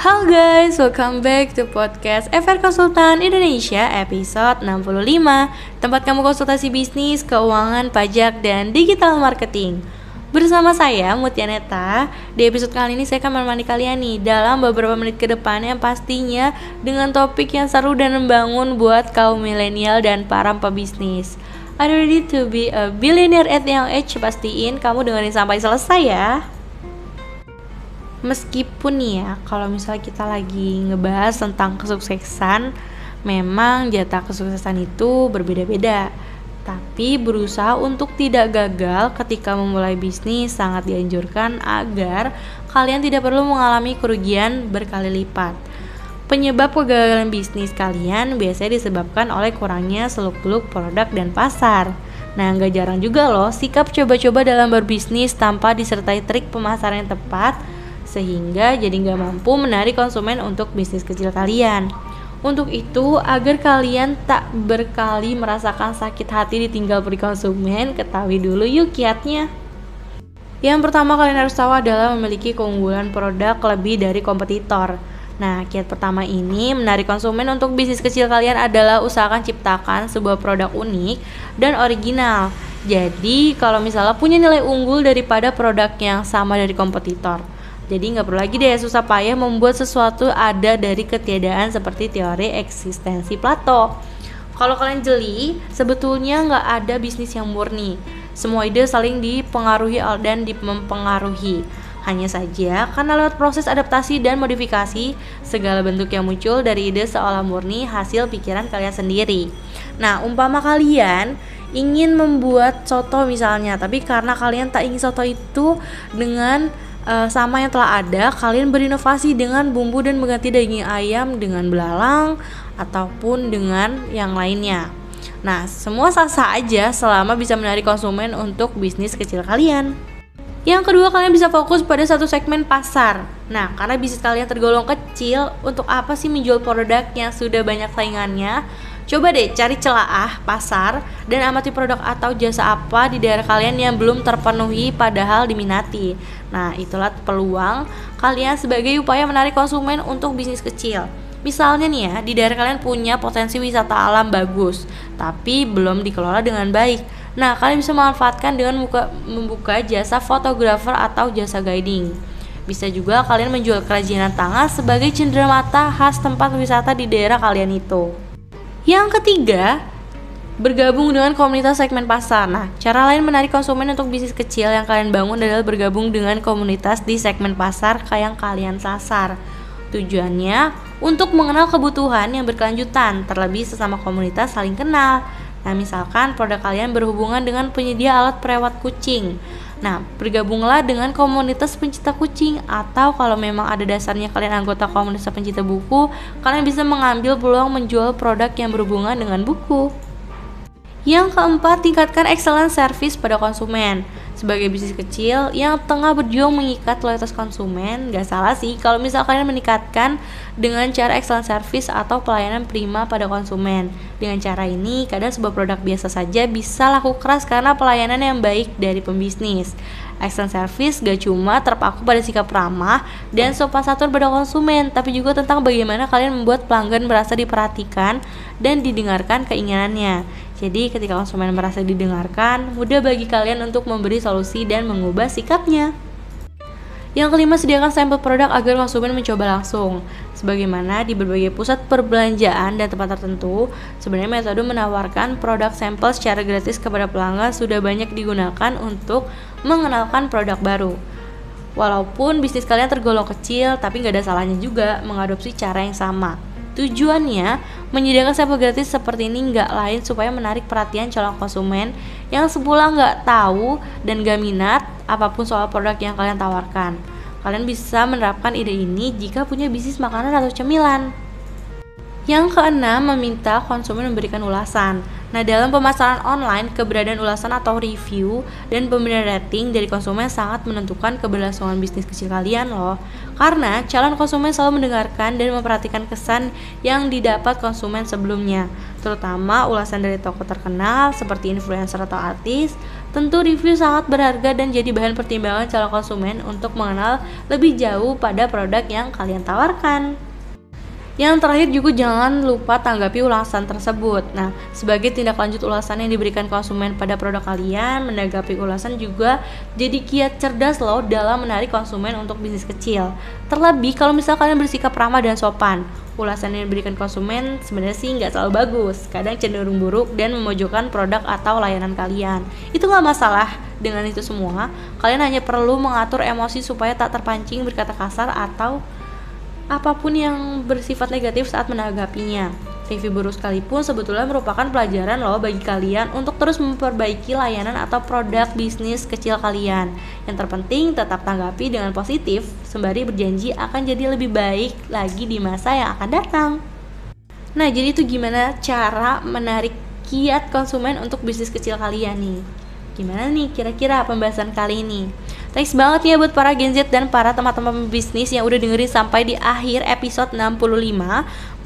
Halo guys, welcome back to podcast FR Konsultan Indonesia episode 65, tempat kamu konsultasi bisnis, keuangan, pajak, dan digital marketing. Bersama saya Mutyaneta. Di episode kali ini saya akan menemani kalian nih dalam beberapa menit ke depan yang pastinya dengan topik yang seru dan membangun buat kaum milenial dan para pebisnis. Are you ready to be a billionaire at young age? Pastiin kamu dengerin sampai selesai ya. Meskipun nih ya, kalau misalnya kita lagi ngebahas tentang kesuksesan, memang jatah kesuksesan itu berbeda-beda. Tapi berusaha untuk tidak gagal ketika memulai bisnis sangat dianjurkan agar kalian tidak perlu mengalami kerugian berkali lipat. Penyebab kegagalan bisnis kalian biasanya disebabkan oleh kurangnya seluk-beluk produk dan pasar. Nah, gak jarang juga loh sikap coba-coba dalam berbisnis tanpa disertai trik pemasaran yang tepat, sehingga jadi gak mampu menarik konsumen untuk bisnis kecil kalian. Untuk itu, agar kalian tak berkali merasakan sakit hati ditinggal pergi konsumen, ketahui dulu yuk kiatnya. Yang pertama kalian harus tahu adalah memiliki keunggulan produk lebih dari kompetitor. Nah, kiat pertama ini menarik konsumen untuk bisnis kecil kalian adalah usahakan ciptakan sebuah produk unik dan original. Jadi, kalau misalnya punya nilai unggul daripada produk yang sama dari kompetitor. Jadi, nggak perlu lagi deh susah payah membuat sesuatu ada dari ketiadaan seperti teori eksistensi Plato. Kalau kalian jeli, sebetulnya nggak ada bisnis yang murni. Semua ide saling dipengaruhi dan mempengaruhi. Hanya saja, karena lewat proses adaptasi dan modifikasi, segala bentuk yang muncul dari ide seolah murni hasil pikiran kalian sendiri. Nah, umpama kalian ingin membuat soto misalnya, tapi karena kalian tak ingin soto itu dengan sama yang telah ada, kalian berinovasi dengan bumbu dan mengganti daging ayam dengan belalang ataupun dengan yang lainnya. Nah, semua sah-sah aja selama bisa menarik konsumen untuk bisnis kecil kalian. Yang kedua, kalian bisa fokus pada satu segmen pasar. Nah, karena bisnis kalian tergolong kecil, untuk apa sih menjual produk yang sudah banyak saingannya? Coba deh cari celah pasar dan amati produk atau jasa apa di daerah kalian yang belum terpenuhi padahal diminati. Nah, itulah peluang kalian sebagai upaya menarik konsumen untuk bisnis kecil. Misalnya nih ya, di daerah kalian punya potensi wisata alam bagus, tapi belum dikelola dengan baik. Nah, kalian bisa memanfaatkan dengan membuka jasa fotografer atau jasa guiding. Bisa juga kalian menjual kerajinan tangan sebagai cenderamata khas tempat wisata di daerah kalian itu. Yang ketiga, bergabung dengan komunitas segmen pasar. Nah, cara lain menarik konsumen untuk bisnis kecil yang kalian bangun adalah bergabung dengan komunitas di segmen pasar yang kalian sasar. Tujuannya untuk mengenal kebutuhan yang berkelanjutan, terlebih sesama komunitas saling kenal. Nah, misalkan produk kalian berhubungan dengan penyedia alat perawat kucing. Nah, bergabunglah dengan komunitas pencinta kucing, atau kalau memang ada dasarnya kalian anggota komunitas pencinta buku, kalian bisa mengambil peluang menjual produk yang berhubungan dengan buku. Yang keempat, tingkatkan excellent service pada konsumen. Sebagai bisnis kecil yang tengah berjuang mengikat loyalitas konsumen, gak salah sih kalau misal kalian meningkatkan dengan cara excellent service atau pelayanan prima pada konsumen. Dengan cara ini, kadang sebuah produk biasa saja bisa laku keras karena pelayanan yang baik dari pembisnis. Excellent service gak cuma terpaku pada sikap ramah dan sopan santun pada konsumen, tapi juga tentang bagaimana kalian membuat pelanggan merasa diperhatikan dan didengarkan keinginannya. Jadi ketika konsumen merasa didengarkan, mudah bagi kalian untuk memberi solusi dan mengubah sikapnya. Yang kelima, sediakan sampel produk agar konsumen mencoba langsung. Sebagaimana di berbagai pusat perbelanjaan dan tempat tertentu, sebenarnya metode menawarkan produk sampel secara gratis kepada pelanggan sudah banyak digunakan untuk mengenalkan produk baru. Walaupun bisnis kalian tergolong kecil, tapi nggak ada salahnya juga mengadopsi cara yang sama. Tujuannya, menyediakan sampel gratis seperti ini nggak lain supaya menarik perhatian calon konsumen yang semula nggak tahu dan nggak minat apapun soal produk yang kalian tawarkan. Kalian bisa menerapkan ide ini jika punya bisnis makanan atau cemilan. Yang keenam, meminta konsumen memberikan ulasan. Nah, dalam pemasaran online, keberadaan ulasan atau review dan pemberian rating dari konsumen sangat menentukan keberlangsungan bisnis kecil kalian loh. Karena calon konsumen selalu mendengarkan dan memperhatikan kesan yang didapat konsumen sebelumnya, terutama ulasan dari tokoh terkenal seperti influencer atau artis. Tentu review sangat berharga dan jadi bahan pertimbangan calon konsumen untuk mengenal lebih jauh pada produk yang kalian tawarkan. Yang terakhir juga jangan lupa tanggapi ulasan tersebut. Nah, sebagai tindak lanjut ulasan yang diberikan konsumen pada produk kalian, menanggapi ulasan juga jadi kiat cerdas loh dalam menarik konsumen untuk bisnis kecil. Terlebih kalau misal kalian bersikap ramah dan sopan, ulasan yang diberikan konsumen sebenarnya sih nggak selalu bagus, kadang cenderung buruk dan memojokkan produk atau layanan kalian. Itu nggak masalah. Dengan itu semua, kalian hanya perlu mengatur emosi supaya tak terpancing berkata kasar atau apapun yang bersifat negatif saat menanggapinya. Review buruk sekalipun sebetulnya merupakan pelajaran loh bagi kalian untuk terus memperbaiki layanan atau produk bisnis kecil kalian. Yang terpenting tetap tanggapi dengan positif, sembari berjanji akan jadi lebih baik lagi di masa yang akan datang. Nah, jadi itu gimana cara menarik kiat konsumen untuk bisnis kecil kalian nih? Gimana nih kira-kira pembahasan kali ini? Thanks banget ya buat para Gen Z dan para teman-teman bisnis yang udah dengerin sampai di akhir episode 65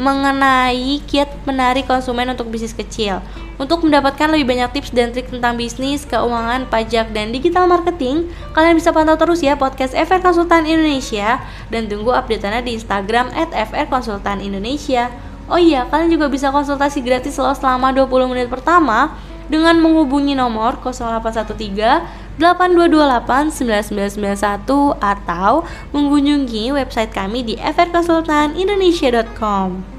mengenai kiat menarik konsumen untuk bisnis kecil. Untuk mendapatkan lebih banyak tips dan trik tentang bisnis, keuangan, pajak, dan digital marketing, kalian bisa pantau terus ya podcast FR Konsultan Indonesia dan tunggu update-annya di Instagram @FR Konsultan Indonesia. Oh iya, kalian juga bisa konsultasi gratis loh selama 20 menit pertama dengan menghubungi nomor 0813-8228-9991 atau mengunjungi website kami di frkonsultanindonesia.com.